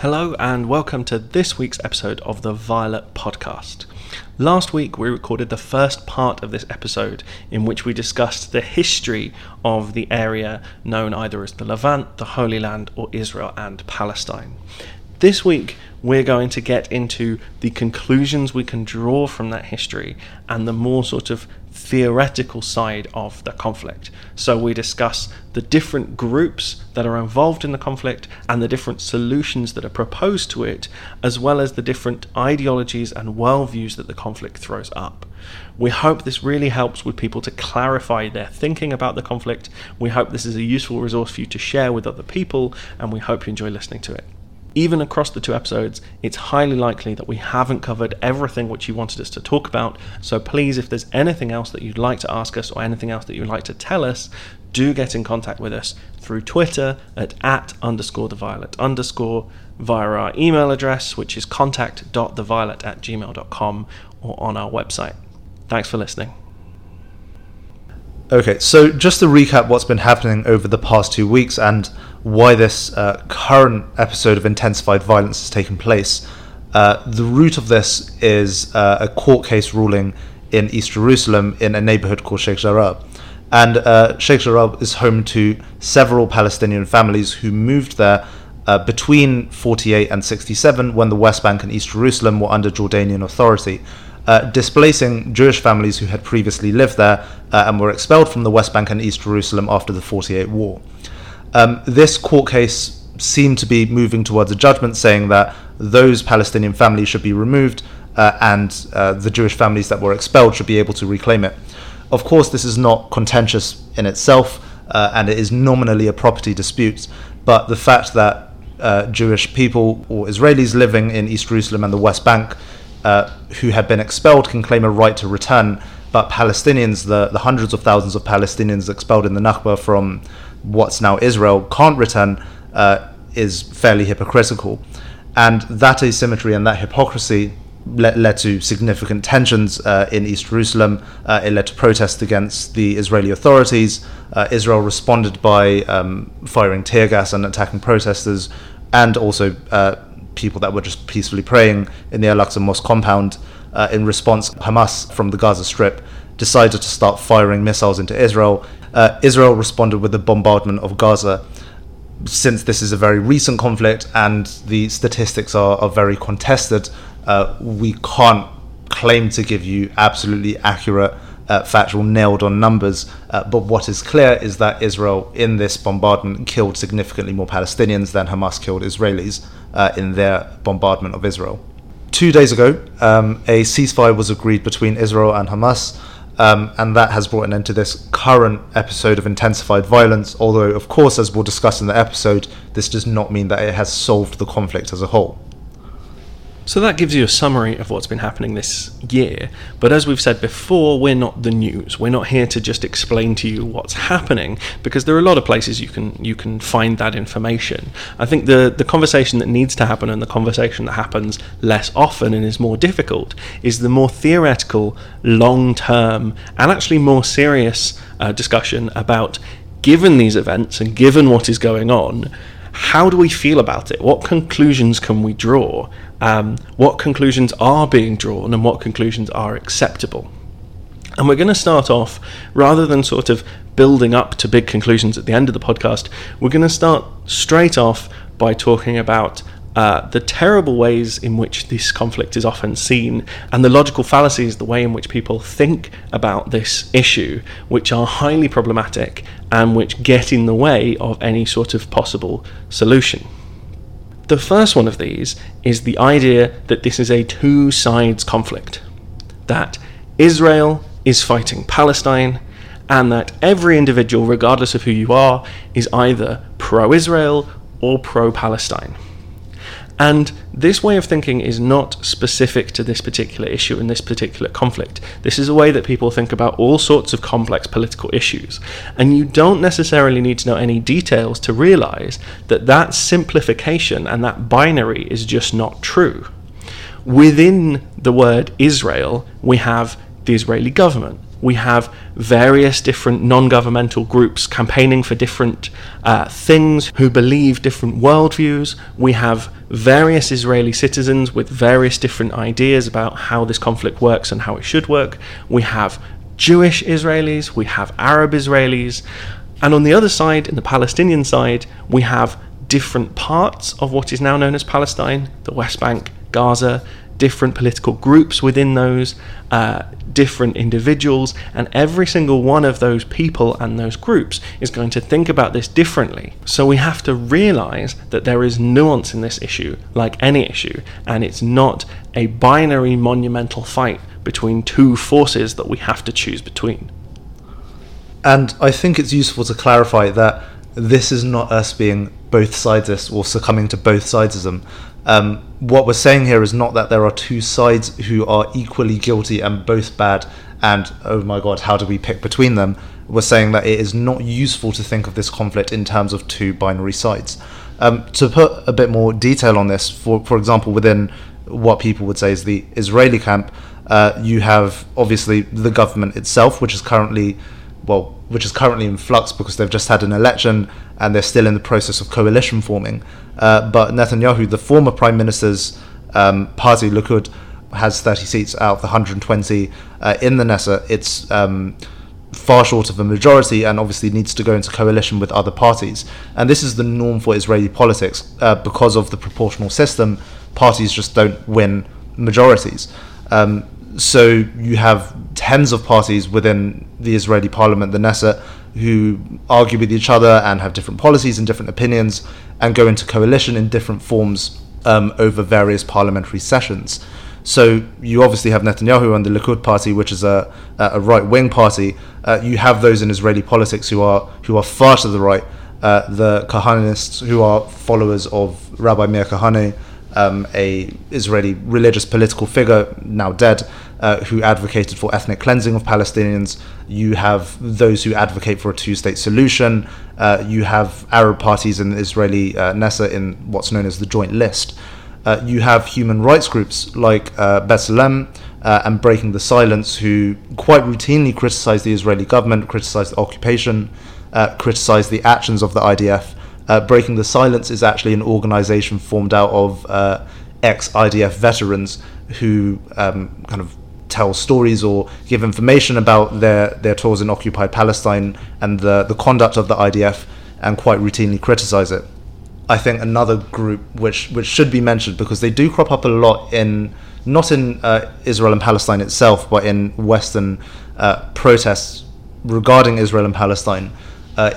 Hello and welcome to this week's episode of the Violet Podcast. Last week we recorded the first part of this episode in which we discussed the history of the area known either as the Levant, the Holy Land, or Israel and Palestine. This week we're going to get into the conclusions we can draw from that history and the more sort of theoretical side of the conflict. So we discuss the different groups that are involved in the conflict and the different solutions that are proposed to it, as well as the different ideologies and worldviews that the conflict throws up. We hope this really helps with people to clarify their thinking about the conflict. We hope this is a useful resource for you to share with other people, and we hope you enjoy listening to it. Even across the two episodes, it's highly likely that we haven't covered everything which you wanted us to talk about, so please, if there's anything else that you'd like to ask us or anything else that you'd like to tell us, do get in contact with us through Twitter @_theviolet_ via our email address, which is contact.theviolet@gmail.com, or on our website. Thanks for listening. Okay, so just to recap what's been happening over the past 2 weeks and why this current episode of intensified violence has taken place. The root of this is a court case ruling in East Jerusalem in a neighborhood called Sheikh Jarrah. And Sheikh Jarrah is home to several Palestinian families who moved there between 48 and 67 when the West Bank and East Jerusalem were under Jordanian authority. Displacing Jewish families who had previously lived there and were expelled from the West Bank and East Jerusalem after the 48 war. This court case seemed to be moving towards a judgment saying that those Palestinian families should be removed and the Jewish families that were expelled should be able to reclaim it. Of course, this is not contentious in itself and it is nominally a property dispute, but the fact that Jewish people or Israelis living in East Jerusalem and the West Bank who had been expelled can claim a right to return, but Palestinians, the hundreds of thousands of Palestinians expelled in the Nakba from what's now Israel, can't return, is fairly hypocritical. And that asymmetry and that hypocrisy led to significant tensions in East Jerusalem. It led to protests against the Israeli authorities. Israel responded by firing tear gas and attacking protesters, and also people that were just peacefully praying in the Al-Aqsa Mosque compound. In response, Hamas from the Gaza Strip decided to start firing missiles into Israel. Israel responded with the bombardment of Gaza. Since this is a very recent conflict and the statistics are very contested, we can't claim to give you absolutely accurate, factual, nailed-on numbers. But what is clear is that Israel, in this bombardment, killed significantly more Palestinians than Hamas killed Israelis in their bombardment of Israel. 2 days ago, a ceasefire was agreed between Israel and Hamas, and that has brought an end to this current episode of intensified violence, although, of course, as we'll discuss in the episode, this does not mean that it has solved the conflict as a whole. So that gives you a summary of what's been happening this year, but as we've said before, we're not the news. We're not here to just explain to you what's happening, because there are a lot of places you can find that information. I think the conversation that needs to happen, and the conversation that happens less often and is more difficult, is the more theoretical, long-term, and actually more serious discussion about, given these events and given what is going on, how do we feel about it? What conclusions can we draw? What conclusions are being drawn and what conclusions are acceptable? And we're going to start off, rather than sort of building up to big conclusions at the end of the podcast, we're going to start straight off by talking about the terrible ways in which this conflict is often seen, and the logical fallacies, the way in which people think about this issue, which are highly problematic and which get in the way of any sort of possible solution. The first one of these is the idea that this is a two sides conflict, that Israel is fighting Palestine, and that every individual, regardless of who you are, is either pro-Israel or pro-Palestine. And this way of thinking is not specific to this particular issue and this particular conflict. This is a way that people think about all sorts of complex political issues. And you don't necessarily need to know any details to realize that that simplification and that binary is just not true. Within the word Israel, we have the Israeli government, we have various different non-governmental groups campaigning for different things, who believe different worldviews. We have various Israeli citizens with various different ideas about how this conflict works and how it should work. We have Jewish Israelis, we have Arab Israelis, and on the other side, in the Palestinian side, we have different parts of what is now known as Palestine, the West Bank, Gaza, different political groups within those, different individuals, and every single one of those people and those groups is going to think about this differently. So we have to realize that there is nuance in this issue, like any issue, and it's not a binary monumental fight between two forces that we have to choose between. And I think it's useful to clarify that this is not us being both sidesist or succumbing to both sidesism. What we're saying here is not that there are two sides who are equally guilty and both bad, and oh my god, how do we pick between them? We're saying that it is not useful to think of this conflict in terms of two binary sides. To put a bit more detail on this, for example, within what people would say is the Israeli camp, you have obviously the government itself, which is currently in flux because they've just had an election and they're still in the process of coalition forming. But Netanyahu, the former prime minister's party, Likud, has 30 seats out of the 120 in the Knesset. It's far short of a majority and obviously needs to go into coalition with other parties. And this is the norm for Israeli politics. Because of the proportional system, parties just don't win majorities. So you have tens of parties within the Israeli parliament, the Knesset, who argue with each other and have different policies and different opinions and go into coalition in different forms over various parliamentary sessions. So you obviously have Netanyahu and the Likud party, which is a right-wing party. You have those in Israeli politics who are far to the right, the Kahanists, who are followers of Rabbi Meir Kahane, a Israeli religious political figure, now dead, who advocated for ethnic cleansing of Palestinians. You have those who advocate for a two-state solution. You have Arab parties in the Israeli Knesset in what's known as the Joint List. You have human rights groups like B'Tselem and Breaking the Silence, who quite routinely criticize the Israeli government, criticize the occupation, criticize the actions of the IDF. Breaking the Silence is actually an organization formed out of ex-IDF veterans who kind of tell stories or give information about their tours in occupied Palestine and the conduct of the IDF, and quite routinely criticize it. I think another group which should be mentioned, because they do crop up a lot in, not in Israel and Palestine itself, but in Western protests regarding Israel and Palestine,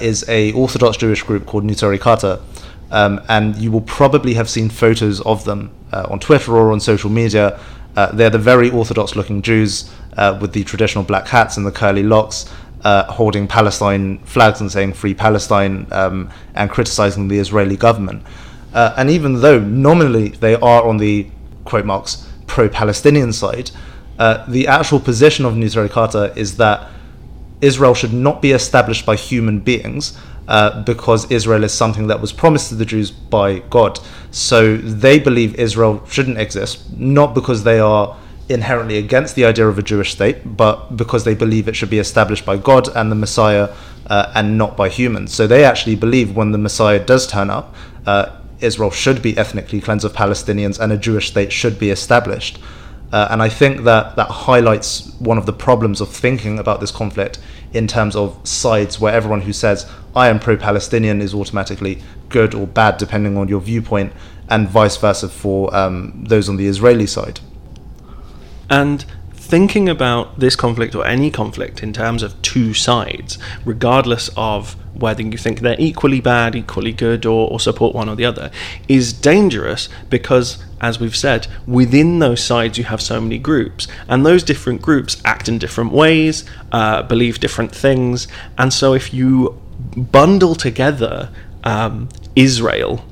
is a Orthodox Jewish group called Nusarikata, and you will probably have seen photos of them on Twitter or on social media. They're the very Orthodox-looking Jews with the traditional black hats and the curly locks, holding Palestine flags and saying "Free Palestine" and criticizing the Israeli government. And even though nominally they are on the quote marks pro-Palestinian side, the actual position of Nusarikata is that Israel should not be established by human beings because Israel is something that was promised to the Jews by God. So they believe Israel shouldn't exist, not because they are inherently against the idea of a Jewish state, but because they believe it should be established by God and the Messiah and not by humans. So they actually believe when the Messiah does turn up, Israel should be ethnically cleansed of Palestinians and a Jewish state should be established. And I think that highlights one of the problems of thinking about this conflict in terms of sides, where everyone who says, I am pro-Palestinian is automatically good or bad, depending on your viewpoint, and vice versa for those on the Israeli side. And thinking about this conflict or any conflict in terms of two sides, regardless of whether you think they're equally bad, equally good, or support one or the other, is dangerous because, as we've said, within those sides you have so many groups, and those different groups act in different ways, believe different things, and so if you bundle together Israel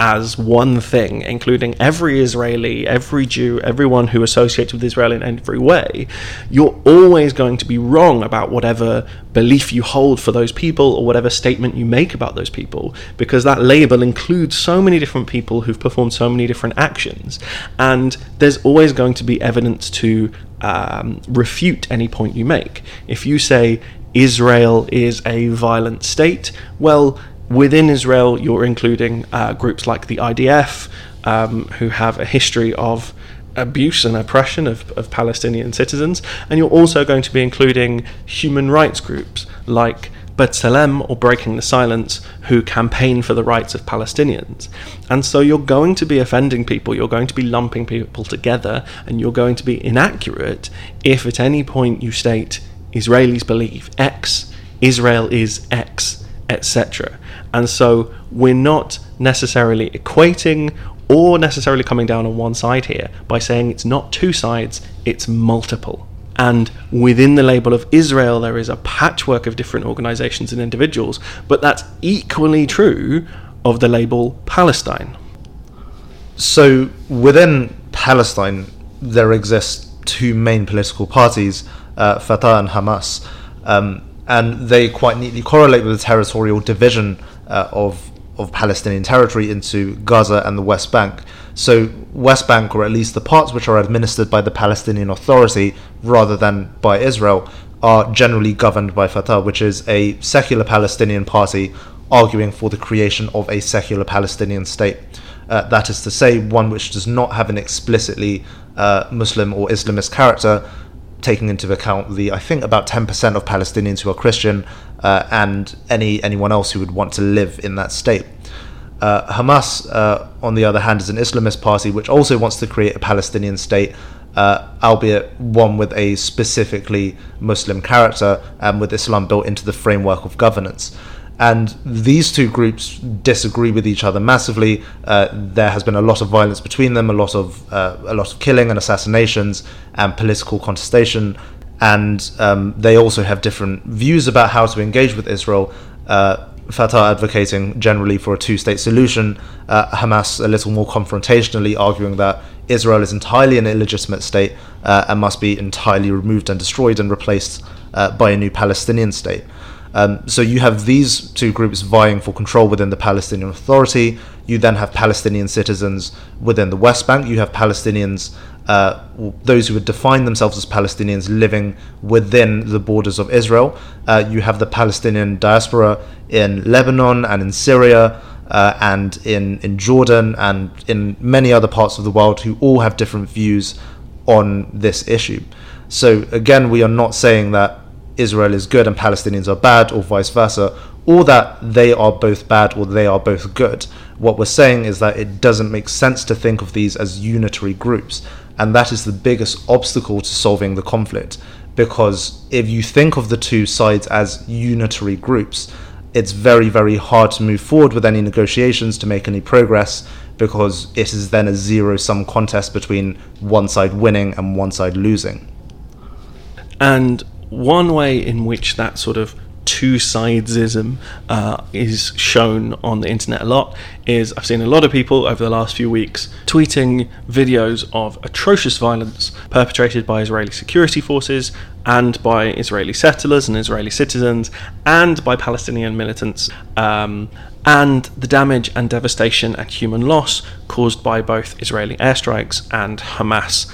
as one thing, including every Israeli, every Jew, everyone who associates with Israel in every way, you're always going to be wrong about whatever belief you hold for those people or whatever statement you make about those people, because that label includes so many different people who've performed so many different actions. And there's always going to be evidence to refute any point you make. If you say Israel is a violent state, well, within Israel, you're including groups like the IDF, who have a history of abuse and oppression of Palestinian citizens, and you're also going to be including human rights groups like B'Tselem or Breaking the Silence, who campaign for the rights of Palestinians. And so you're going to be offending people, you're going to be lumping people together, and you're going to be inaccurate if at any point you state Israelis believe X, Israel is X, etc. And so we're not necessarily equating or necessarily coming down on one side here by saying it's not two sides, it's multiple. And within the label of Israel, there is a patchwork of different organizations and individuals, but that's equally true of the label Palestine. So within Palestine, there exist two main political parties, Fatah and Hamas, and they quite neatly correlate with the territorial division of Palestinian territory into Gaza and the West Bank. So West Bank, or at least the parts which are administered by the Palestinian Authority rather than by Israel, are generally governed by Fatah, which is a secular Palestinian party arguing for the creation of a secular Palestinian state. That is to say, one which does not have an explicitly Muslim or Islamist character, taking into account the, I think, about 10% of Palestinians who are Christian and anyone else who would want to live in that state. Hamas, on the other hand, is an Islamist party which also wants to create a Palestinian state, albeit one with a specifically Muslim character and with Islam built into the framework of governance. And these two groups disagree with each other massively. There has been a lot of violence between them, a lot of killing and assassinations and political contestation. And they also have different views about how to engage with Israel. Fatah advocating generally for a two-state solution, Hamas a little more confrontationally arguing that Israel is entirely an illegitimate state and must be entirely removed and destroyed and replaced by a new Palestinian state. So you have these two groups vying for control within the Palestinian Authority. You then have Palestinian citizens within the West Bank. You have Palestinians, those who would define themselves as Palestinians, living within the borders of Israel. You have the Palestinian diaspora in Lebanon and in Syria and in Jordan and in many other parts of the world who all have different views on this issue. So again, we are not saying that Israel is good and Palestinians are bad, or vice versa, or that they are both bad or they are both good. What we're saying is that it doesn't make sense to think of these as unitary groups, and that is the biggest obstacle to solving the conflict, because if you think of the two sides as unitary groups, it's very, very hard to move forward with any negotiations to make any progress, because it is then a zero-sum contest between one side winning and one side losing. And one way in which that sort of two-sidesism is shown on the internet a lot is I've seen a lot of people over the last few weeks tweeting videos of atrocious violence perpetrated by Israeli security forces and by Israeli settlers and Israeli citizens and by Palestinian militants, and the damage and devastation and human loss caused by both Israeli airstrikes and Hamas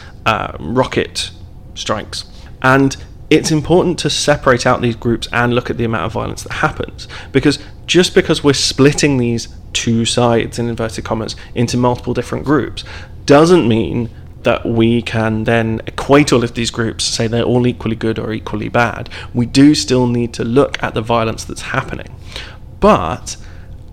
rocket strikes. And it's important to separate out these groups and look at the amount of violence that happens, because just because we're splitting these two sides, in inverted commas, into multiple different groups doesn't mean that we can then equate all of these groups, say they're all equally good or equally bad. We do still need to look at the violence that's happening. But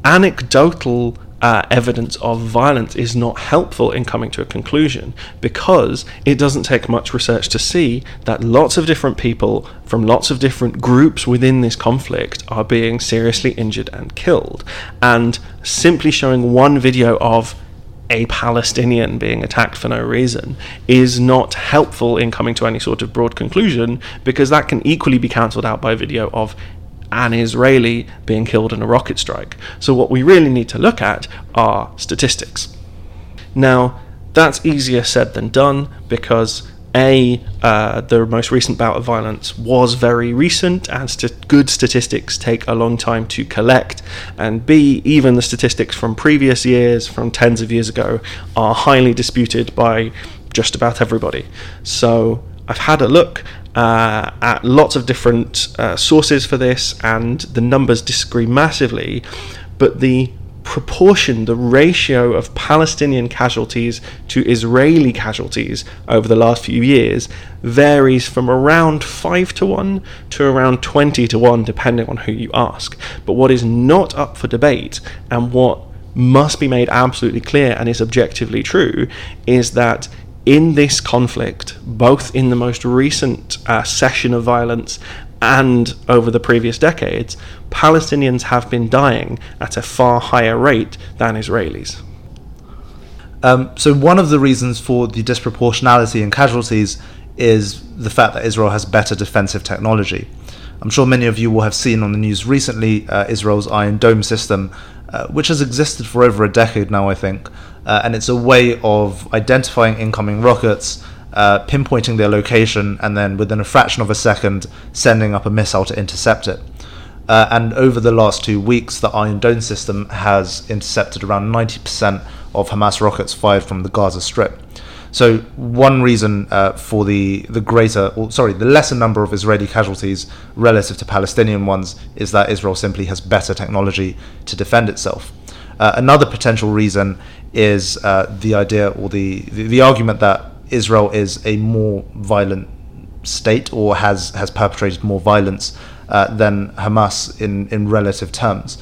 anecdotal evidence of violence is not helpful in coming to a conclusion, because it doesn't take much research to see that lots of different people from lots of different groups within this conflict are being seriously injured and killed. And simply showing one video of a Palestinian being attacked for no reason is not helpful in coming to any sort of broad conclusion, because that can equally be cancelled out by a video of an Israeli being killed in a rocket strike. So what we really need to look at are statistics. Now, that's easier said than done because the most recent bout of violence was very recent, and good statistics take a long time to collect, and b, even the statistics from previous years, from tens of years ago, are highly disputed by just about everybody. So I've had a look at lots of different sources for this, and the numbers disagree massively, but the proportion, the ratio of Palestinian casualties to Israeli casualties over the last few years varies from around 5-1 to around 20-1, depending on who you ask. But what is not up for debate, and what must be made absolutely clear and is objectively true, is that in this conflict, both in the most recent session of violence and over the previous decades, Palestinians have been dying at a far higher rate than Israelis. So one of the reasons for the disproportionality in casualties is the fact that Israel has better defensive technology. I'm sure many of you will have seen on the news recently Israel's Iron Dome system, which has existed for over a decade now, I think, and it's a way of identifying incoming rockets, pinpointing their location, and then within a fraction of a second sending up a missile to intercept it. And over the last 2 weeks, the Iron Dome system has intercepted around 90% of Hamas rockets fired from the Gaza Strip. So one reason for the lesser number of Israeli casualties relative to Palestinian ones is that Israel simply has better technology to defend itself. Another potential reason is the idea, or the argument, that Israel is a more violent state, or has perpetrated more violence than Hamas in relative terms.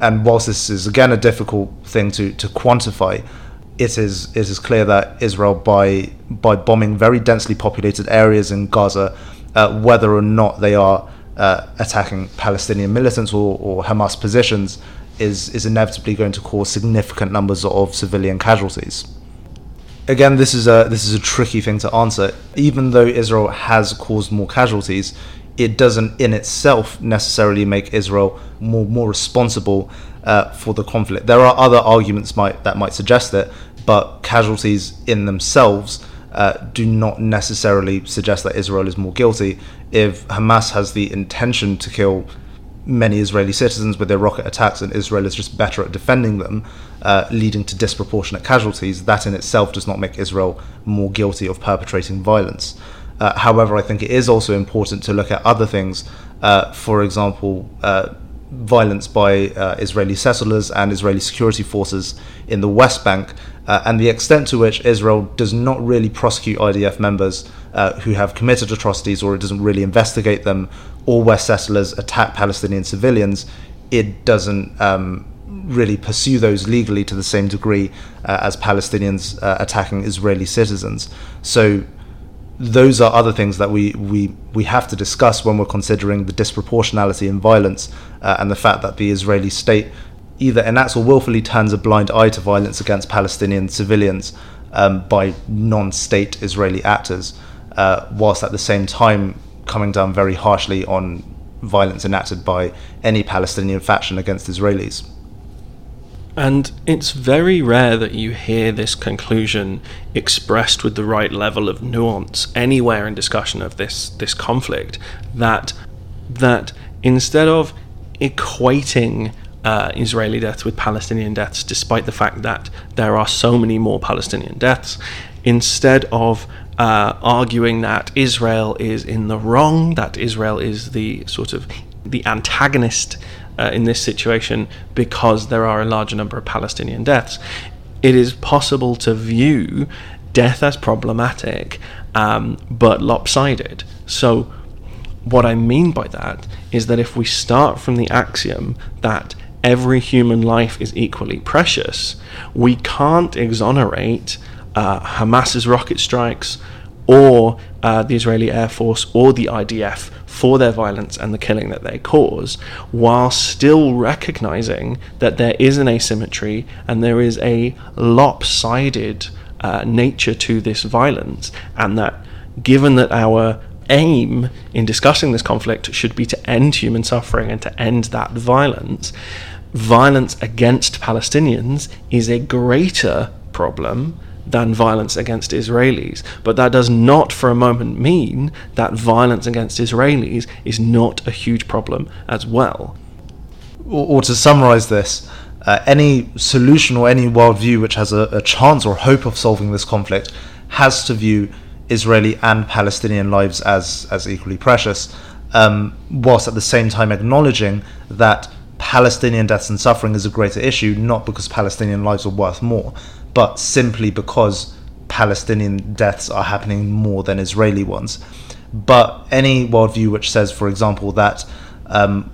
And whilst this is again a difficult thing to quantify, it is clear that Israel, by bombing very densely populated areas in Gaza, whether or not they are attacking Palestinian militants or Hamas positions, is inevitably going to cause significant numbers of civilian casualties. Again, this is a tricky thing to answer. Even though Israel has caused more casualties, it doesn't in itself necessarily make Israel more responsible for the conflict. There are other arguments that might suggest it, but casualties in themselves do not necessarily suggest that Israel is more guilty. If Hamas has the intention to kill many Israeli citizens with their rocket attacks, and Israel is just better at defending them, leading to disproportionate casualties, that in itself does not make Israel more guilty of perpetrating violence. However, I think it is also important to look at other things, for example, violence by Israeli settlers and Israeli security forces in the West Bank, and the extent to which Israel does not really prosecute IDF members who have committed atrocities, or it doesn't really investigate them, or where settlers attack Palestinian civilians, it doesn't really pursue those legally to the same degree as Palestinians attacking Israeli citizens. So those are other things that we have to discuss when we're considering the disproportionality in violence and the fact that the Israeli state either enacts or willfully turns a blind eye to violence against Palestinian civilians by non-state Israeli actors, whilst at the same time coming down very harshly on violence enacted by any Palestinian faction against Israelis. And it's very rare that you hear this conclusion expressed with the right level of nuance anywhere in discussion of this conflict, that instead of equating Israeli deaths with Palestinian deaths, despite the fact that there are so many more Palestinian deaths, instead of arguing that Israel is in the wrong, that Israel is the sort of the antagonist in this situation because there are a larger number of Palestinian deaths, it is possible to view death as problematic but lopsided. So what I mean by that is that if we start from the axiom that every human life is equally precious, we can't exonerate Hamas's rocket strikes or the Israeli Air Force or the IDF for their violence and the killing that they cause, while still recognizing that there is an asymmetry and there is a lopsided nature to this violence, and that given that our aim in discussing this conflict should be to end human suffering and to end that violence. Violence against Palestinians is a greater problem than violence against Israelis. But that does not for a moment mean that violence against Israelis is not a huge problem as well. Or to summarise this, any solution or any worldview which has a chance or hope of solving this conflict has to view Israeli and Palestinian lives as equally precious, whilst at the same time acknowledging that Palestinian deaths and suffering is a greater issue, not because Palestinian lives are worth more, but simply because Palestinian deaths are happening more than Israeli ones. But any worldview which says, for example, that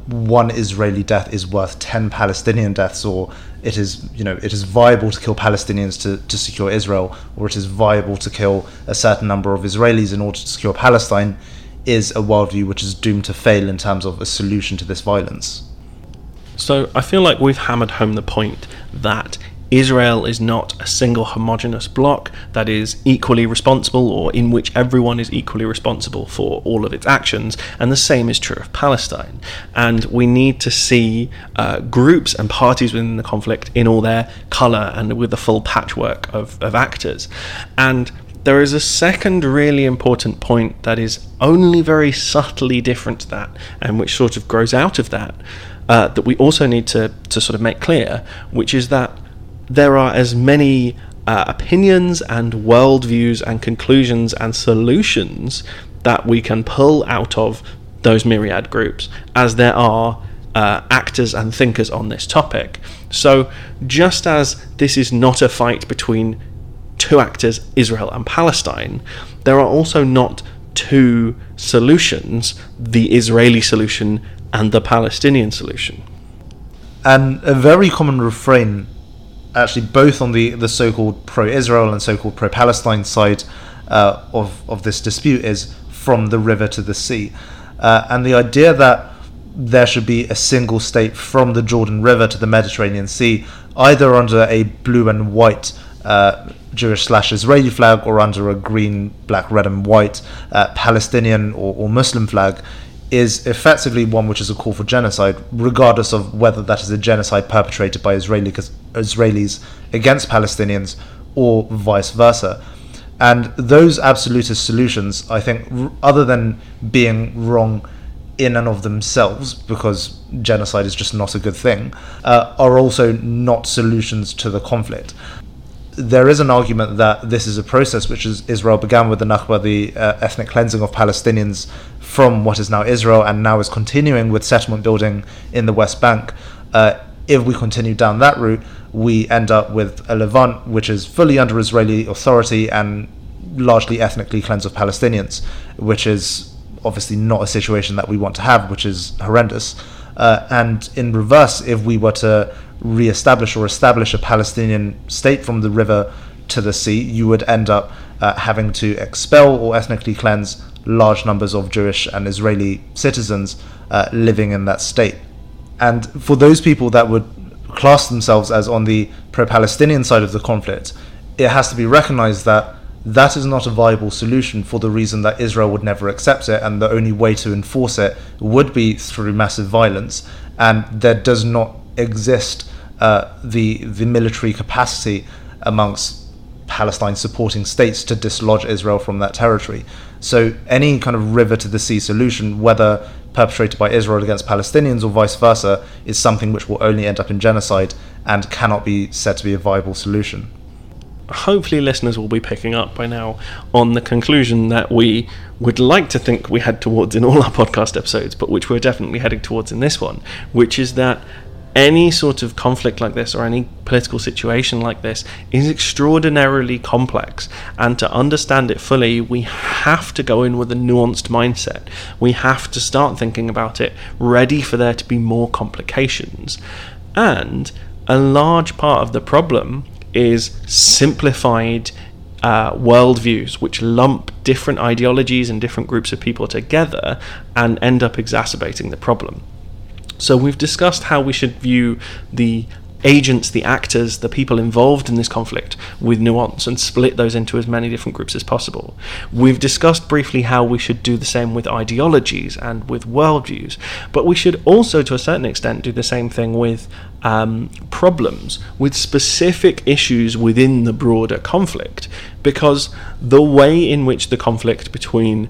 one Israeli death is worth 10 Palestinian deaths, or it is, you know, it is viable to kill Palestinians to secure Israel, or it is viable to kill a certain number of Israelis in order to secure Palestine, is a worldview which is doomed to fail in terms of a solution to this violence. So I feel like we've hammered home the point that Israel is not a single homogenous bloc that is equally responsible, or in which everyone is equally responsible for all of its actions, and the same is true of Palestine. And we need to see groups and parties within the conflict in all their colour and with the full patchwork of actors. And there is a second really important point that is only very subtly different to that, and which sort of grows out of that, that we also need to sort of make clear, which is that there are as many opinions and worldviews and conclusions and solutions that we can pull out of those myriad groups as there are actors and thinkers on this topic. So just as this is not a fight between two actors, Israel and Palestine, there are also not two solutions, the Israeli solution and the Palestinian solution. And a very common refrain, actually both on the so-called pro-Israel and so-called pro-Palestine side of this dispute, is from the river to the sea. And the idea that there should be a single state from the Jordan River to the Mediterranean Sea, either under a blue and white Jewish/Israeli flag or under a green, black, red and white Palestinian or Muslim flag, is effectively one which is a call for genocide, regardless of whether that is a genocide perpetrated by Israelis against Palestinians or vice versa. And those absolutist solutions, I think, other than being wrong in and of themselves, because genocide is just not a good thing, are also not solutions to the conflict. There is an argument that this is a process which Israel began with the Nakba, the ethnic cleansing of Palestinians from what is now Israel, and now is continuing with settlement building in the West Bank. If we continue down that route, we end up with a Levant which is fully under Israeli authority and largely ethnically cleansed of Palestinians, which is obviously not a situation that we want to have, which is horrendous. And in reverse, if we were to re-establish or establish a Palestinian state from the river to the sea, you would end up having to expel or ethnically cleanse large numbers of Jewish and Israeli citizens living in that state. And for those people that would class themselves as on the pro-Palestinian side of the conflict, it has to be recognized that that is not a viable solution, for the reason that Israel would never accept it, and the only way to enforce it would be through massive violence, and there does not exist the military capacity amongst Palestine supporting states to dislodge Israel from that territory. So any kind of river to the sea solution, whether perpetrated by Israel against Palestinians or vice versa, is something which will only end up in genocide and cannot be said to be a viable solution. Hopefully listeners will be picking up by now on the conclusion that we would like to think we head towards in all our podcast episodes, but which we're definitely heading towards in this one, which is that any sort of conflict like this, or any political situation like this, is extraordinarily complex, and to understand it fully we have to go in with a nuanced mindset. We have to start thinking about it, ready for there to be more complications. And a large part of the problem is simplified worldviews which lump different ideologies and different groups of people together and end up exacerbating the problem. So we've discussed how we should view the agents, the actors, the people involved in this conflict with nuance, and split those into as many different groups as possible. We've discussed briefly how we should do the same with ideologies and with worldviews, but we should also, to a certain extent, do the same thing with problems, with specific issues within the broader conflict, because the way in which the conflict between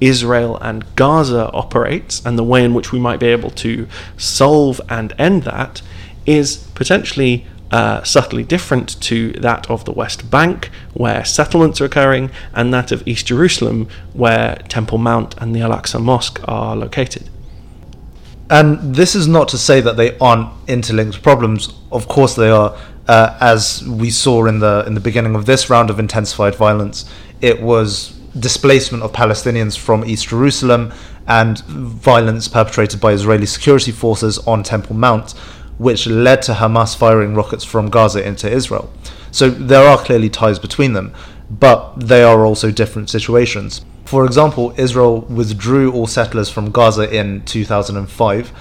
Israel and Gaza operates, and the way in which we might be able to solve and end that, is potentially subtly different to that of the West Bank, where settlements are occurring, and that of East Jerusalem, where Temple Mount and the Al-Aqsa Mosque are located. And this is not to say that they aren't interlinked problems. Of course they are. As we saw in the beginning of this round of intensified violence, it was displacement of Palestinians from East Jerusalem and violence perpetrated by Israeli security forces on Temple Mount, which led to Hamas firing rockets from Gaza into Israel. So there are clearly ties between them, but they are also different situations. For example, Israel withdrew all settlers from Gaza in 2005.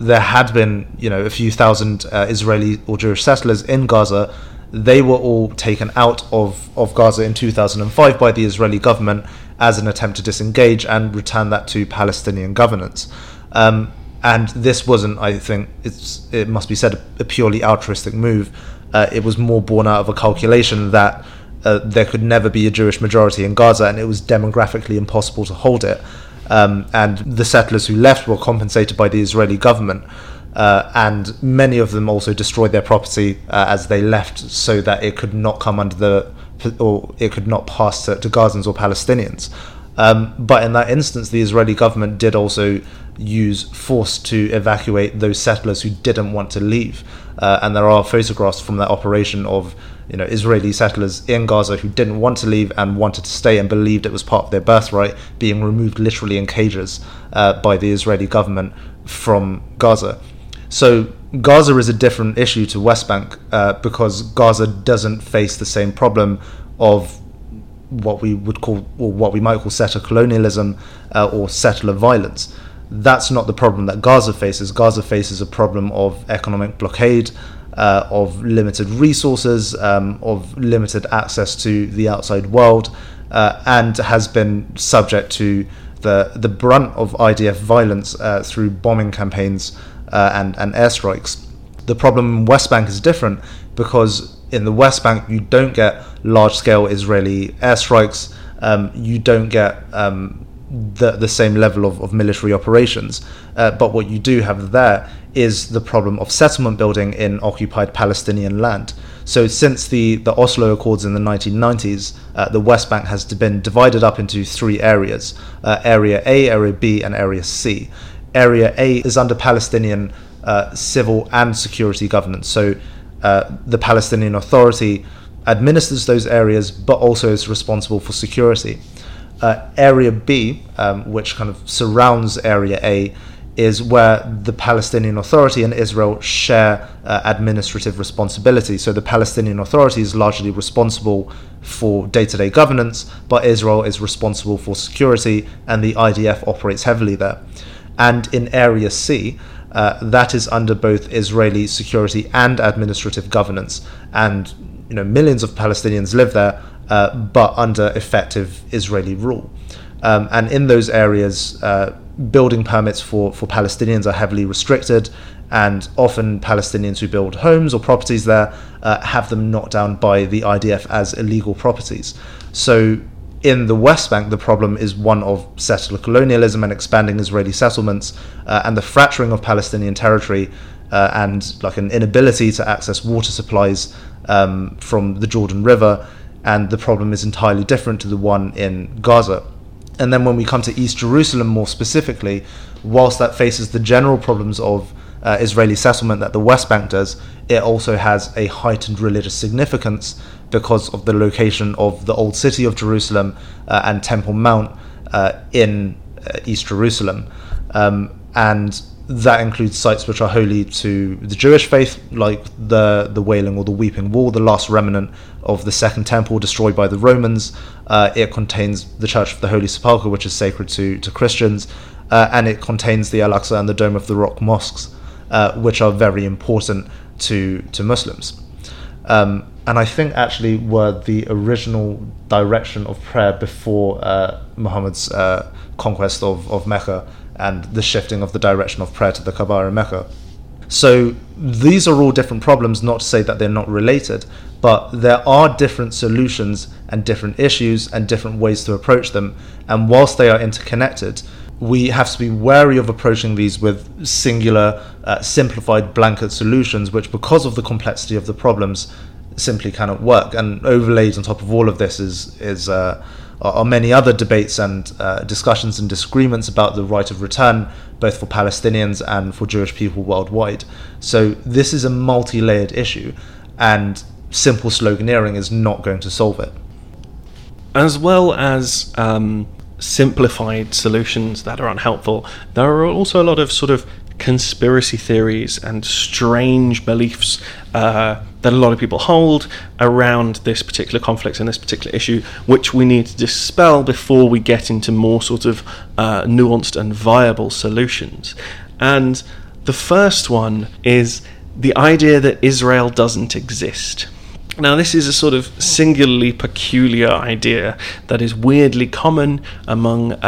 There had been, a few thousand Israeli or Jewish settlers in Gaza. They were all taken out of Gaza in 2005 by the Israeli government as an attempt to disengage and return that to Palestinian governance. And this wasn't, I think, it must be said, a purely altruistic move. It was more born out of a calculation that there could never be a Jewish majority in Gaza, and it was demographically impossible to hold it. And the settlers who left were compensated by the Israeli government, and many of them also destroyed their property as they left, so that it could not come under it could not pass to Gazans or Palestinians. But in that instance, the Israeli government did also use force to evacuate those settlers who didn't want to leave. And there are photographs from that operation of Israeli settlers in Gaza who didn't want to leave and wanted to stay and believed it was part of their birthright, being removed literally in cages by the Israeli government from Gaza. So Gaza is a different issue to West Bank because Gaza doesn't face the same problem of what we might call settler colonialism or settler violence. That's not the problem that Gaza faces. Gaza faces a problem of economic blockade, of limited resources, of limited access to the outside world, and has been subject to the brunt of IDF violence through bombing campaigns and airstrikes. The problem in West Bank is different because in the West Bank you don't get large-scale Israeli airstrikes, you don't get the same level of military operations, but what you do have there is the problem of settlement building in occupied Palestinian land. So since the Oslo Accords in the 1990s, the West Bank has been divided up into three areas, Area A, Area B, and Area C. Area A is under Palestinian civil and security governance, so the Palestinian Authority administers those areas but also is responsible for security. Area B, which kind of surrounds Area A, is where the Palestinian Authority and Israel share administrative responsibility. So the Palestinian Authority is largely responsible for day-to-day governance, but Israel is responsible for security, and the IDF operates heavily there. And in Area C, that is under both Israeli security and administrative governance, and millions of Palestinians live there, but under effective Israeli rule. And in those areas, building permits for Palestinians are heavily restricted, and often Palestinians who build homes or properties there have them knocked down by the IDF as illegal properties. So in the West Bank, the problem is one of settler colonialism and expanding Israeli settlements, and the fracturing of Palestinian territory, and like an inability to access water supplies from the Jordan River, and the problem is entirely different to the one in Gaza. And then when we come to East Jerusalem more specifically, whilst that faces the general problems of Israeli settlement that the West Bank does, it also has a heightened religious significance because of the location of the Old City of Jerusalem and Temple Mount in East Jerusalem. And that includes sites which are holy to the Jewish faith, like the Wailing or the Weeping Wall, the last remnant of the Second Temple destroyed by the Romans. It contains the Church of the Holy Sepulchre, which is sacred to Christians, and it contains the Al-Aqsa and the Dome of the Rock mosques, which are very important to Muslims. And I think actually were the original direction of prayer before Muhammad's conquest of Mecca and the shifting of the direction of prayer to the Kaaba in Mecca. So these are all different problems, not to say that they're not related, but there are different solutions and different issues and different ways to approach them. And whilst they are interconnected, we have to be wary of approaching these with singular, simplified blanket solutions, which because of the complexity of the problems simply cannot work. And overlaid on top of all of this are many other debates and discussions and disagreements about the right of return, both for Palestinians and for Jewish people worldwide. So this is a multi-layered issue, and simple sloganeering is not going to solve it. As well as simplified solutions that are unhelpful, there are also a lot of sort of conspiracy theories and strange beliefs that a lot of people hold around this particular conflict and this particular issue, which we need to dispel before we get into more sort of nuanced and viable solutions. And the first one is the idea that Israel doesn't exist. Now, this is a sort of singularly peculiar idea that is weirdly common among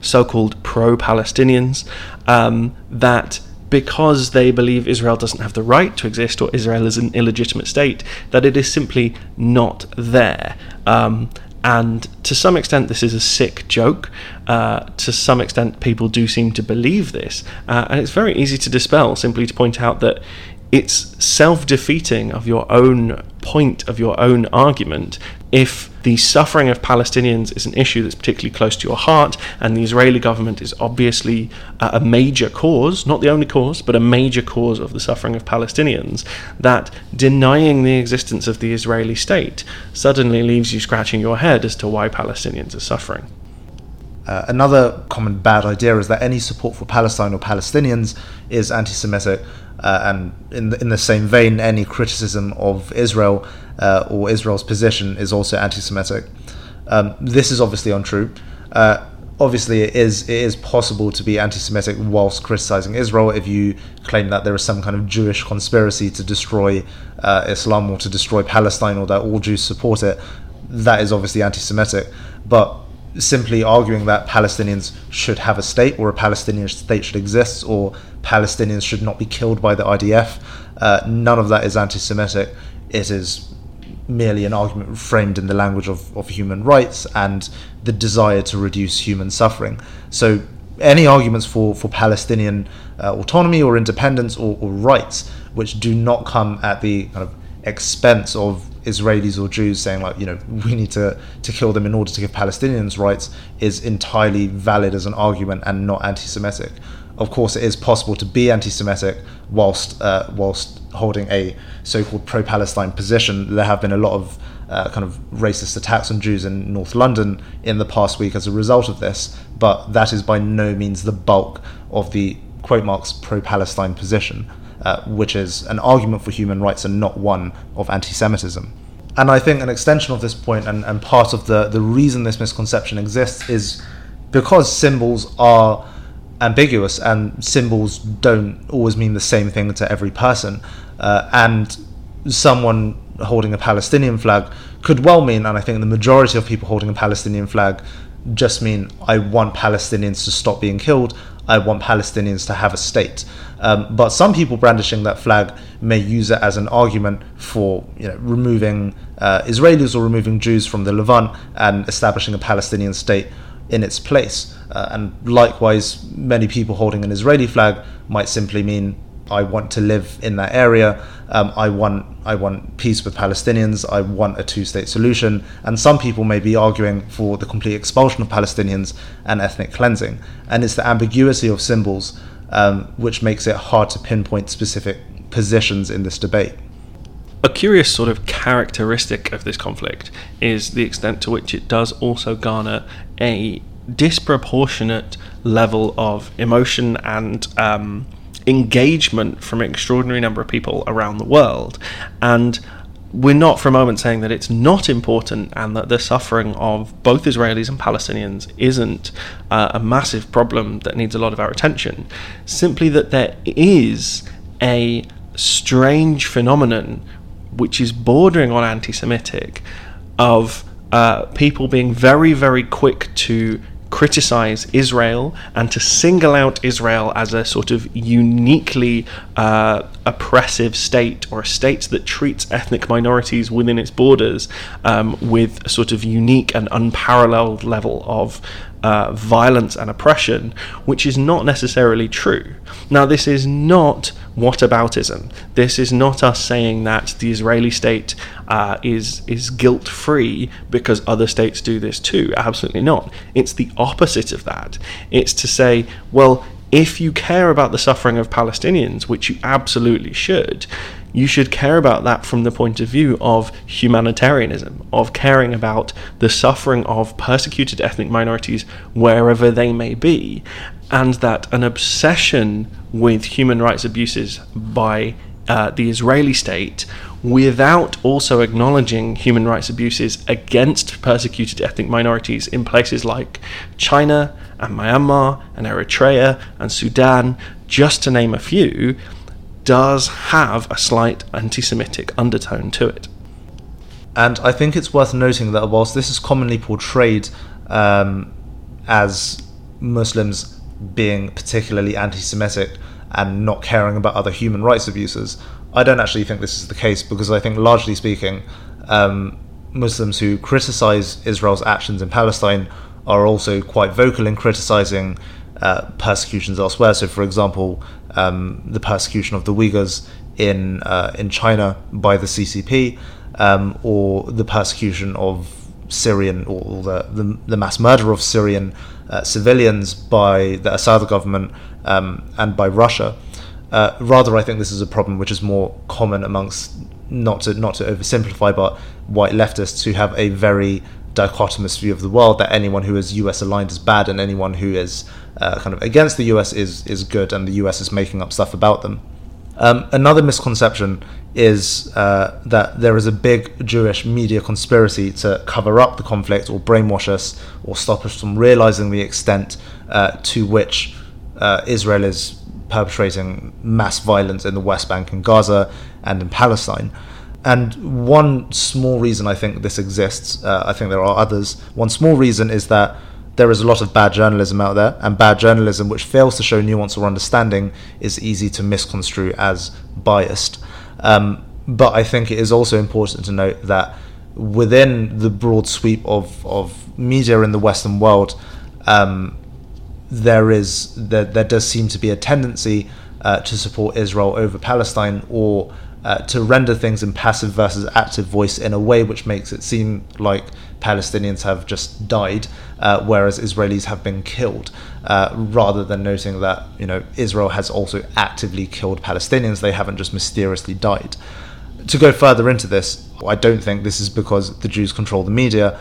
so-called pro-Palestinians, that because they believe Israel doesn't have the right to exist or Israel is an illegitimate state, that it is simply not there. And to some extent, this is a sick joke. To some extent, people do seem to believe this. And it's very easy to dispel, simply to point out that it's self-defeating of your own point, of your own argument, if the suffering of Palestinians is an issue that's particularly close to your heart, and the Israeli government is obviously a major cause, not the only cause, but a major cause of the suffering of Palestinians, that denying the existence of the Israeli state suddenly leaves you scratching your head as to why Palestinians are suffering. Another common bad idea is that any support for Palestine or Palestinians is anti-Semitic, and in the same vein, any criticism of Israel or Israel's position is also anti-Semitic. This is obviously untrue. Obviously, it is possible to be anti-Semitic whilst criticising Israel if you claim that there is some kind of Jewish conspiracy to destroy Islam or to destroy Palestine, or that all Jews support it. That is obviously anti-Semitic. But simply arguing that Palestinians should have a state, or a Palestinian state should exist, or Palestinians should not be killed by the IDF, none of that is anti-Semitic. It is merely an argument framed in the language of human rights and the desire to reduce human suffering. So any arguments for Palestinian autonomy or independence or rights, which do not come at the kind of expense of Israelis or Jews saying, like, you know, we need to kill them in order to give Palestinians rights, is entirely valid as an argument and not anti-Semitic. Of course, it is possible to be anti-Semitic whilst holding a so-called pro-Palestine position. There have been a lot of kind of racist attacks on Jews in North London in the past week as a result of this, but that is by no means the bulk of the quote marks pro-Palestine position, which is an argument for human rights and not one of anti-Semitism. And I think an extension of this point, and part of the reason this misconception exists, is because symbols are ambiguous and symbols don't always mean the same thing to every person. And someone holding a Palestinian flag could well mean, and I think the majority of people holding a Palestinian flag just mean, I want Palestinians to stop being killed, I want Palestinians to have a state. But some people brandishing that flag may use it as an argument for, you know, removing Israelis or removing Jews from the Levant and establishing a Palestinian state in its place. And likewise, many people holding an Israeli flag might simply mean, I want to live in that area, I want peace with Palestinians, I want a two-state solution. And some people may be arguing for the complete expulsion of Palestinians and ethnic cleansing. And it's the ambiguity of symbols which makes it hard to pinpoint specific positions in this debate. A curious sort of characteristic of this conflict is the extent to which it does also garner a disproportionate level of emotion and engagement from an extraordinary number of people around the world. And we're not for a moment saying that it's not important and that the suffering of both Israelis and Palestinians isn't a massive problem that needs a lot of our attention. Simply that there is a strange phenomenon, which is bordering on anti-Semitic, of people being very, very quick to criticize Israel and to single out Israel as a sort of uniquely oppressive state, or a state that treats ethnic minorities within its borders with a sort of unique and unparalleled level of violence and oppression, which is not necessarily true. Now, this is not whataboutism. This is not us saying that the Israeli state is guilt-free because other states do this too. Absolutely not. It's the opposite of that. It's to say, well, if you care about the suffering of Palestinians, which you absolutely should, you should care about that from the point of view of humanitarianism, of caring about the suffering of persecuted ethnic minorities wherever they may be, and that an obsession with human rights abuses by the Israeli state, without also acknowledging human rights abuses against persecuted ethnic minorities in places like China and Myanmar and Eritrea and Sudan, just to name a few, does have a slight anti-Semitic undertone to it. And I think it's worth noting that whilst this is commonly portrayed as Muslims being particularly anti-Semitic and not caring about other human rights abuses, I don't actually think this is the case, because I think, largely speaking, Muslims who criticise Israel's actions in Palestine are also quite vocal in criticising persecutions elsewhere. So, for example, the persecution of the Uyghurs in China by the CCP, or the persecution of Syrian, or the mass murder of Syrian civilians by the Assad government and by Russia. Rather, I think this is a problem which is more common amongst, not to oversimplify, but white leftists who have a very dichotomous view of the world, that anyone who is US aligned is bad and anyone who is kind of against the US is good, and the US is making up stuff about them. Another misconception is that there is a big Jewish media conspiracy to cover up the conflict or brainwash us or stop us from realizing the extent to which Israel is perpetrating mass violence in the West Bank and Gaza and in Palestine. And one small reason I think this exists, I think there are others, one small reason is that there is a lot of bad journalism out there, and bad journalism which fails to show nuance or understanding is easy to misconstrue as biased. But I think it is also important to note that within the broad sweep of media in the Western world, there does seem to be a tendency to support Israel over Palestine, or to render things in passive versus active voice in a way which makes it seem like Palestinians have just died, whereas Israelis have been killed, rather than noting that, you know, Israel has also actively killed Palestinians. They haven't just mysteriously died. To go further into this, I don't think this is because the Jews control the media,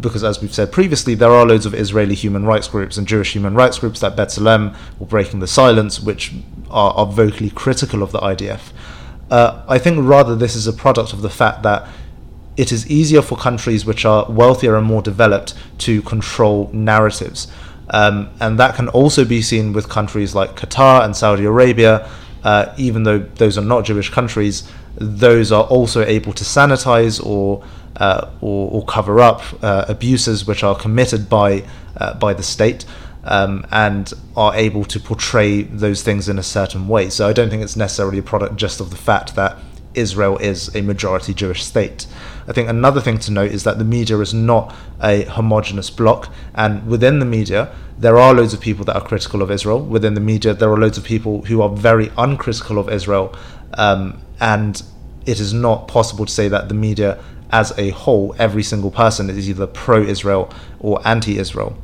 because as we've said previously, there are loads of Israeli human rights groups and Jewish human rights groups like B'Tselem or Breaking the Silence, which are vocally critical of the IDF. I think rather this is a product of the fact that it is easier for countries which are wealthier and more developed to control narratives. And that can also be seen with countries like Qatar and Saudi Arabia. Even though those are not Jewish countries, those are also able to sanitize or cover up abuses which are committed by the state, and are able to portray those things in a certain way. So I don't think it's necessarily a product just of the fact that Israel is a majority Jewish state. I think another thing to note is that the media is not a homogenous block, and within the media there are loads of people that are critical of Israel. Within the media there are loads of people who are very uncritical of Israel, and it is not possible to say that the media as a whole, every single person, is either pro-Israel or anti-Israel.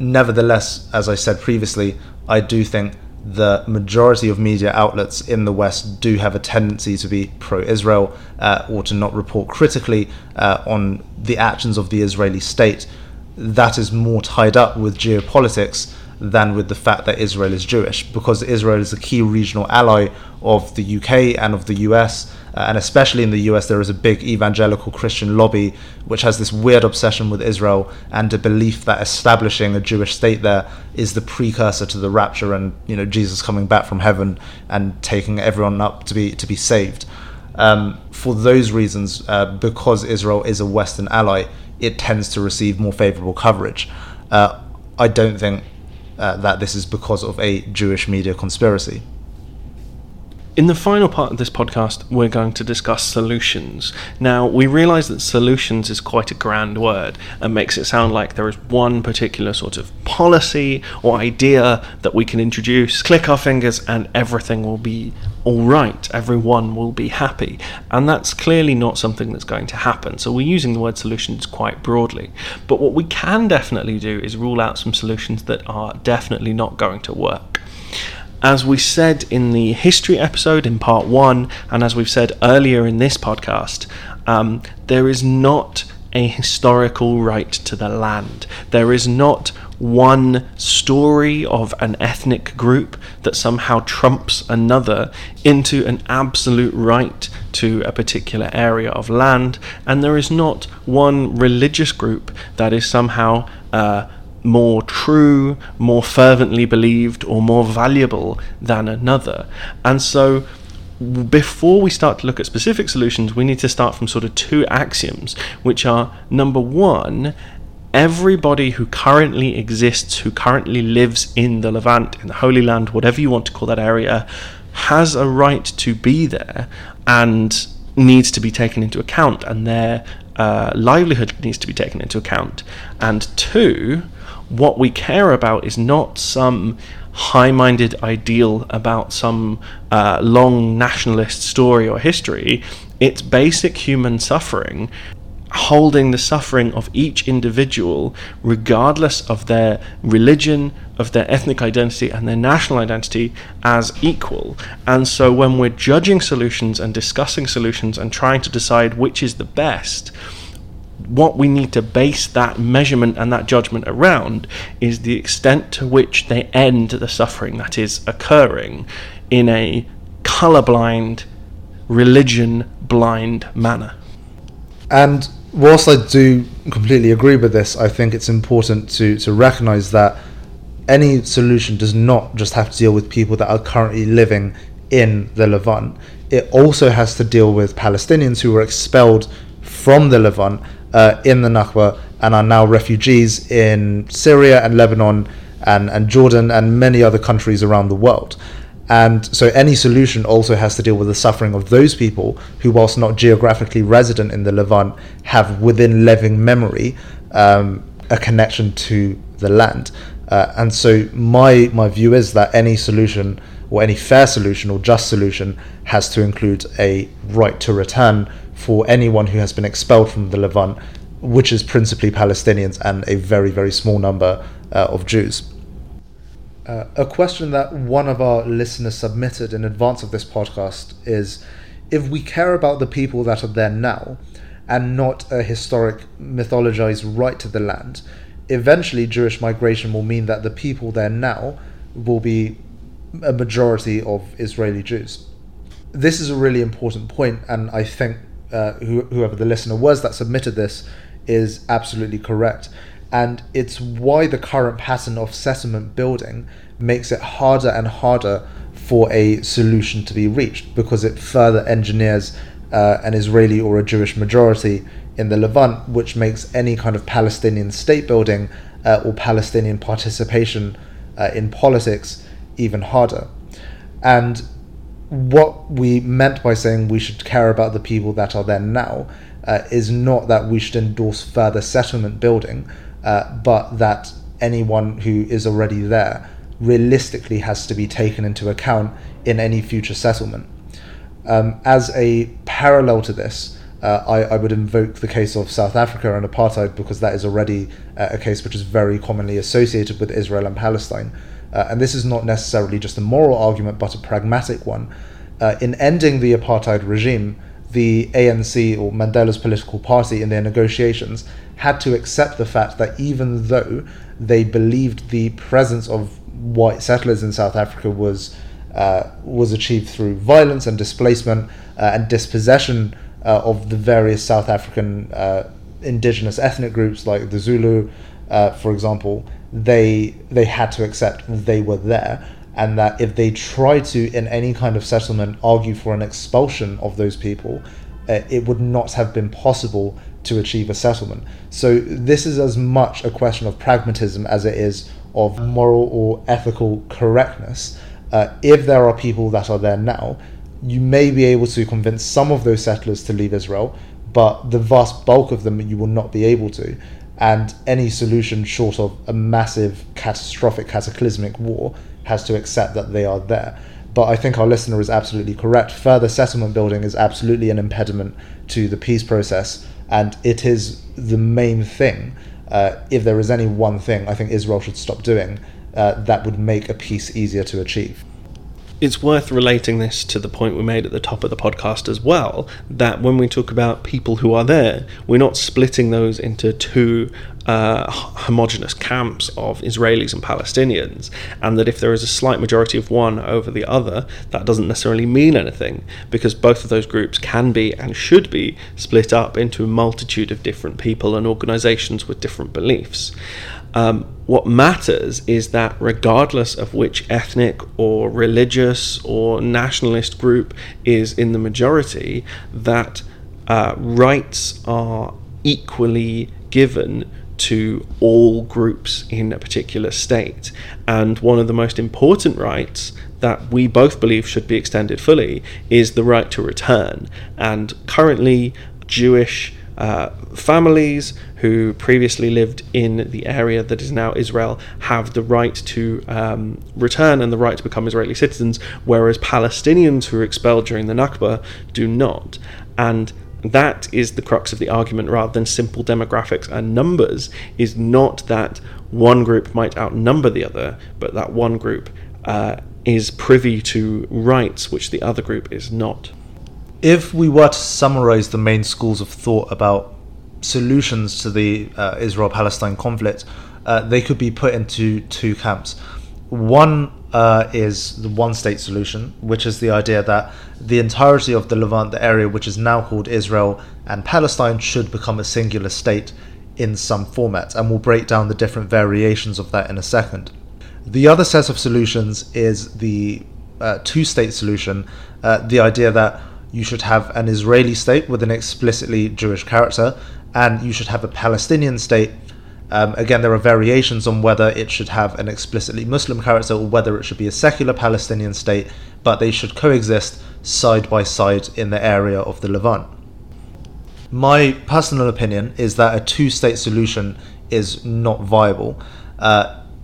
Nevertheless, as I said previously, I do think the majority of media outlets in the West do have a tendency to be pro-Israel, or to not report critically on the actions of the Israeli state. That is more tied up with geopolitics than with the fact that Israel is Jewish, because Israel is a key regional ally of the UK and of the US, And especially in the US, there is a big evangelical Christian lobby which has this weird obsession with Israel and a belief that establishing a Jewish state there is the precursor to the rapture and, you know, Jesus coming back from heaven and taking everyone up to be saved. For those reasons, because Israel is a Western ally, it tends to receive more favorable coverage. I don't think that this is because of a Jewish media conspiracy. In the final part of this podcast, we're going to discuss solutions. Now, we realise that solutions is quite a grand word and makes it sound like there is one particular sort of policy or idea that we can introduce, click our fingers, and everything will be all right. Everyone will be happy. And that's clearly not something that's going to happen. So we're using the word solutions quite broadly. But what we can definitely do is rule out some solutions that are definitely not going to work. As we said in the history episode in part one, and as we've said earlier in this podcast, there is not a historical right to the land. There is not one story of an ethnic group that somehow trumps another into an absolute right to a particular area of land, and there is not one religious group that is somehow more true, more fervently believed, or more valuable than another. And so before we start to look at specific solutions, we need to start from sort of two axioms, which are, number one, everybody who currently exists, who currently lives in the Levant, in the Holy Land, whatever you want to call that area, has a right to be there and needs to be taken into account, and their livelihood needs to be taken into account. And two, what we care about is not some high-minded ideal about some long nationalist story or history. It's basic human suffering, holding the suffering of each individual, regardless of their religion, of their ethnic identity, and their national identity, as equal. And so when we're judging solutions and discussing solutions and trying to decide which is the best, what we need to base that measurement and that judgment around is the extent to which they end the suffering that is occurring in a colorblind, religion-blind manner. And whilst I do completely agree with this, I think it's important to recognise that any solution does not just have to deal with people that are currently living in the Levant. It also has to deal with Palestinians who were expelled from the Levant in the Nakba and are now refugees in Syria and Lebanon and Jordan and many other countries around the world. And so any solution also has to deal with the suffering of those people who, whilst not geographically resident in the Levant, have within living memory a connection to the land. And so my view is that any solution, or any fair solution or just solution, has to include a right to return for anyone who has been expelled from the Levant, which is principally Palestinians and a very, very small number of Jews. A question that one of our listeners submitted in advance of this podcast is, if we care about the people that are there now and not a historic mythologized right to the land, eventually Jewish migration will mean that the people there now will be a majority of Israeli Jews. This is a really important point, and I think whoever the listener was that submitted this is absolutely correct. And it's why the current pattern of settlement building makes it harder and harder for a solution to be reached, because it further engineers an Israeli or a Jewish majority in the Levant, which makes any kind of Palestinian state building or Palestinian participation in politics even harder. And what we meant by saying we should care about the people that are there now is not that we should endorse further settlement building, but that anyone who is already there realistically has to be taken into account in any future settlement. As a parallel to this, I would invoke the case of South Africa and apartheid, because that is already a case which is very commonly associated with Israel and Palestine. And this is not necessarily just a moral argument, but a pragmatic one. In ending the apartheid regime, the ANC, or Mandela's political party, in their negotiations had to accept the fact that even though they believed the presence of white settlers in South Africa was was achieved through violence and displacement and dispossession of the various South African indigenous ethnic groups like the Zulu, for example. They had to accept they were there, and that if they tried to, in any kind of settlement, argue for an expulsion of those people, it would not have been possible to achieve a settlement. So this is as much a question of pragmatism as it is of moral or ethical correctness. If there are people that are there now, you may be able to convince some of those settlers to leave Israel, but the vast bulk of them you will not be able to. And any solution short of a massive, catastrophic, cataclysmic war has to accept that they are there. But I think our listener is absolutely correct. Further settlement building is absolutely an impediment to the peace process, and it is the main thing. If there is any one thing I think Israel should stop doing, that would make a peace easier to achieve. It's worth relating this to the point we made at the top of the podcast as well, that when we talk about people who are there, we're not splitting those into two homogenous camps of Israelis and Palestinians, and that if there is a slight majority of one over the other, that doesn't necessarily mean anything, because both of those groups can be and should be split up into a multitude of different people and organisations with different beliefs. What matters is that regardless of which ethnic or religious or nationalist group is in the majority, that rights are equally given to all groups in a particular state. And one of the most important rights that we both believe should be extended fully is the right to return. And currently, Jewish families who previously lived in the area that is now Israel have the right to return and the right to become Israeli citizens, whereas Palestinians who were expelled during the Nakba do not. And that is the crux of the argument, rather than simple demographics and numbers, is not that one group might outnumber the other, but that one group is privy to rights which the other group is not. If we were to summarize the main schools of thought about solutions to the Israel-Palestine conflict, they could be put into two camps. One is the one-state solution, which is the idea that the entirety of the Levant, the area which is now called Israel and Palestine, should become a singular state in some format, and we'll break down the different variations of that in a second. The other set of solutions is the two-state solution, the idea that you should have an Israeli state with an explicitly Jewish character, and you should have a Palestinian state. Again, there are variations on whether it should have an explicitly Muslim character or whether it should be a secular Palestinian state, but they should coexist side by side in the area of the Levant. My personal opinion is that a two-state solution is not viable,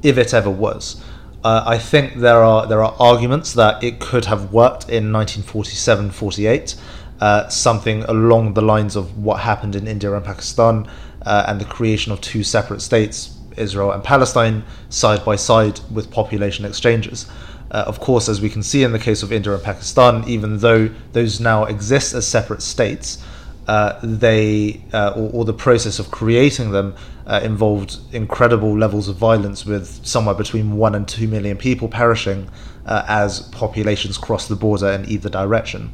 if it ever was. I think there are arguments that it could have worked in 1947-48, something along the lines of what happened in India and Pakistan, and the creation of two separate states, Israel and Palestine, side by side with population exchanges. Of course, as we can see in the case of India and Pakistan, even though those now exist as separate states, they the process of creating them involved incredible levels of violence, with somewhere between 1 and 2 million people perishing as populations cross the border in either direction.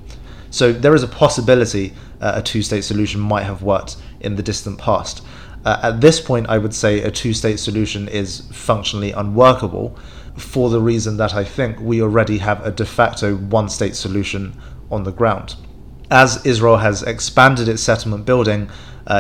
So there is a possibility a two-state solution might have worked in the distant past. At this point, I would say a two-state solution is functionally unworkable, for the reason that I think we already have a de facto one-state solution on the ground. As Israel has expanded its settlement building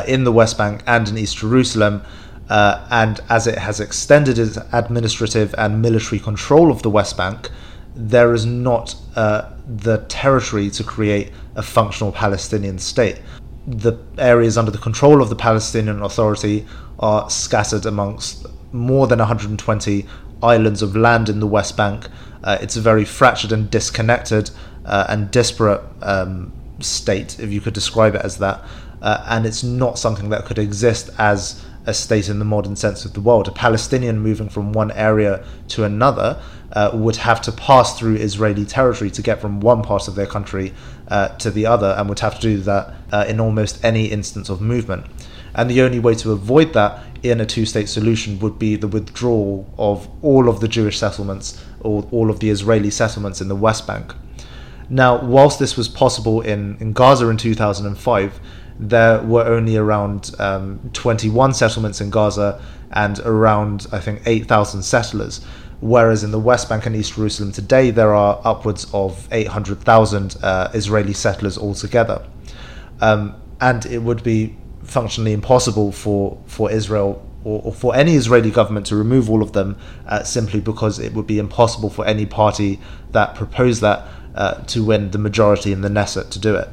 in the West Bank and in East Jerusalem, and as it has extended its administrative and military control of the West Bank, there is not the territory to create a functional Palestinian state. The areas under the control of the Palestinian Authority are scattered amongst more than 120 islands of land in the West Bank. It's a very fractured and disconnected and disparate state, if you could describe it as that, and it's not something that could exist as a state in the modern sense of the world. A Palestinian moving from one area to another would have to pass through Israeli territory to get from one part of their country to the other, and would have to do that in almost any instance of movement. And the only way to avoid that in a two-state solution would be the withdrawal of all of the Jewish settlements, all of the Israeli settlements in the West Bank. Now, whilst this was possible in Gaza in 2005, there were only around 21 settlements in Gaza and around, I think, 8,000 settlers. Whereas in the West Bank and East Jerusalem today, there are upwards of 800,000 Israeli settlers altogether. And it would be functionally impossible for Israel or for any Israeli government to remove all of them, simply because it would be impossible for any party that proposed that to win the majority in the Knesset to do it.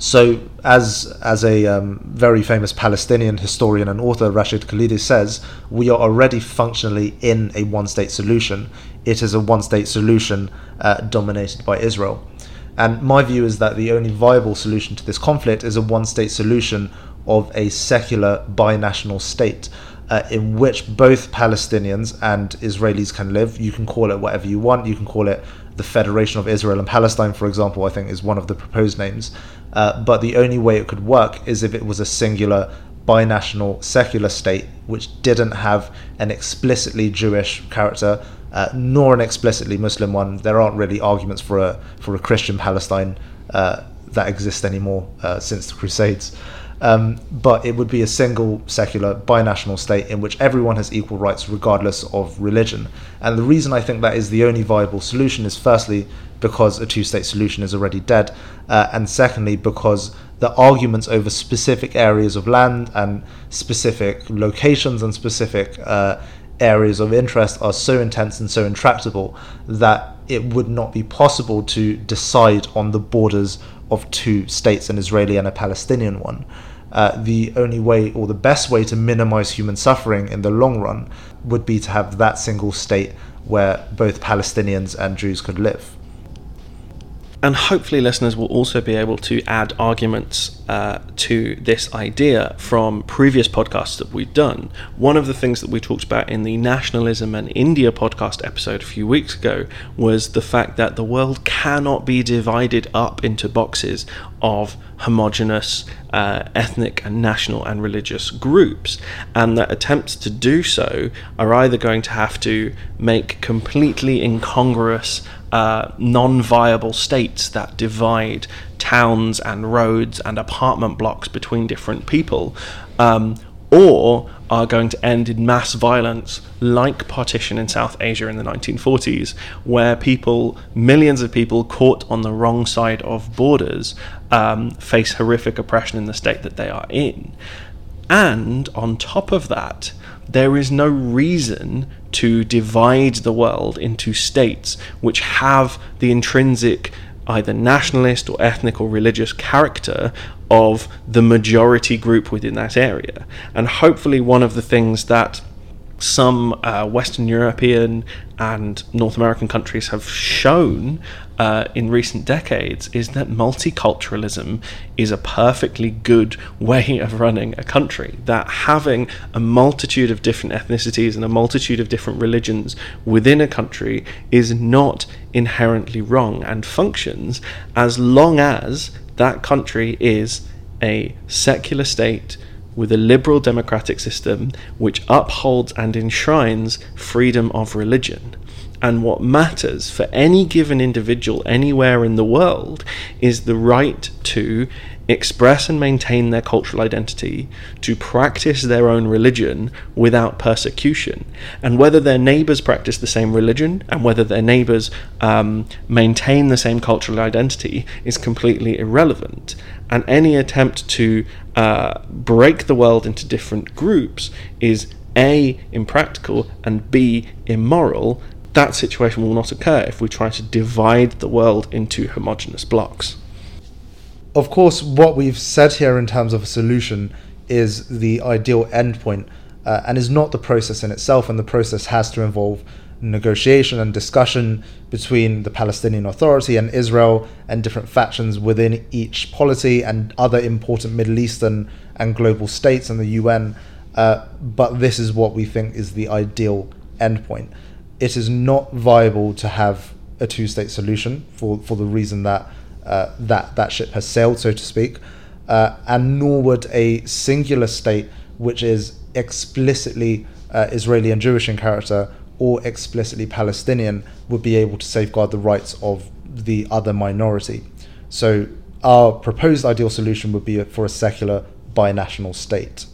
So as a very famous Palestinian historian and author, Rashid Khalidi, says, we are already functionally in a one-state solution. It is a one-state solution dominated by Israel. And my view is that the only viable solution to this conflict is a one-state solution of a secular binational state in which both Palestinians and Israelis can live. You can call it whatever you want. You can call it the Federation of Israel and Palestine, for example, I think is one of the proposed names. But the only way it could work is if it was a singular binational secular state which didn't have an explicitly Jewish character nor an explicitly Muslim one. There aren't really arguments for a Christian Palestine that exists anymore since the Crusades. But it would be a single secular binational state in which everyone has equal rights regardless of religion. And the reason I think that is the only viable solution is firstly because a two-state solution is already dead, and secondly because the arguments over specific areas of land and specific locations and specific areas of interest are so intense and so intractable that it would not be possible to decide on the borders of two states, an Israeli and a Palestinian one. The only way, or the best way, to minimize human suffering in the long run would be to have that single state where both Palestinians and Jews could live. And hopefully listeners will also be able to add arguments to this idea from previous podcasts that we've done. One of the things that we talked about in the Nationalism and India podcast episode a few weeks ago was the fact that the world cannot be divided up into boxes of homogenous ethnic and national and religious groups, and that attempts to do so are either going to have to make completely incongruous non-viable states that divide towns and roads and apartment blocks between different people, or are going to end in mass violence like partition in South Asia in the 1940s, where millions of people caught on the wrong side of borders face horrific oppression in the state that they are in. And on top of that, there is no reason to divide the world into states which have the intrinsic either nationalist or ethnic or religious character of the majority group within that area. And hopefully one of the things that some Western European and North American countries have shown in recent decades is that multiculturalism is a perfectly good way of running a country, that having a multitude of different ethnicities and a multitude of different religions within a country is not inherently wrong and functions as long as that country is a secular state with a liberal democratic system which upholds and enshrines freedom of religion. And what matters for any given individual anywhere in the world is the right to express and maintain their cultural identity, to practice their own religion without persecution. And whether their neighbours practice the same religion and whether their neighbours maintain the same cultural identity is completely irrelevant. And any attempt to break the world into different groups is A, impractical, and B, immoral. That situation will not occur if we try to divide the world into homogenous blocks. Of course, what we've said here in terms of a solution is the ideal endpoint, and is not the process in itself, and the process has to involve negotiation and discussion between the Palestinian Authority and Israel and different factions within each polity and other important Middle Eastern and global states and the UN, but this is what we think is the ideal endpoint. It is not viable to have a two-state solution for the reason that that ship has sailed, so to speak, and nor would a singular state which is explicitly Israeli and Jewish in character or explicitly Palestinian, would be able to safeguard the rights of the other minority. So our proposed ideal solution would be for a secular binational state.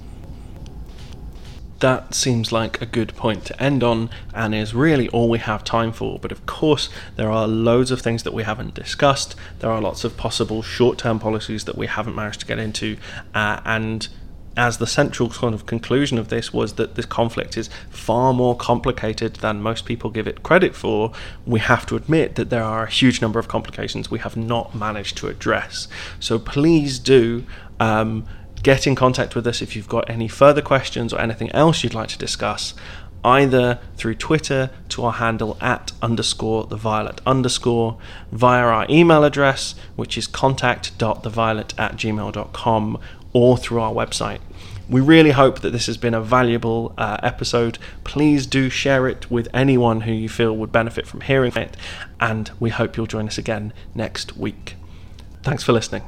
That seems like a good point to end on, and is really all we have time for. But of course, there are loads of things that we haven't discussed. There are lots of possible short-term policies that we haven't managed to get into. And as the central sort of conclusion of this was that this conflict is far more complicated than most people give it credit for, we have to admit that there are a huge number of complications we have not managed to address. So please do get in contact with us if you've got any further questions or anything else you'd like to discuss, either through Twitter to our handle @_theviolet_, via our email address, which is contact.theviolet@gmail.com, or through our website. We really hope that this has been a valuable episode. Please do share it with anyone who you feel would benefit from hearing it, and we hope you'll join us again next week. Thanks for listening.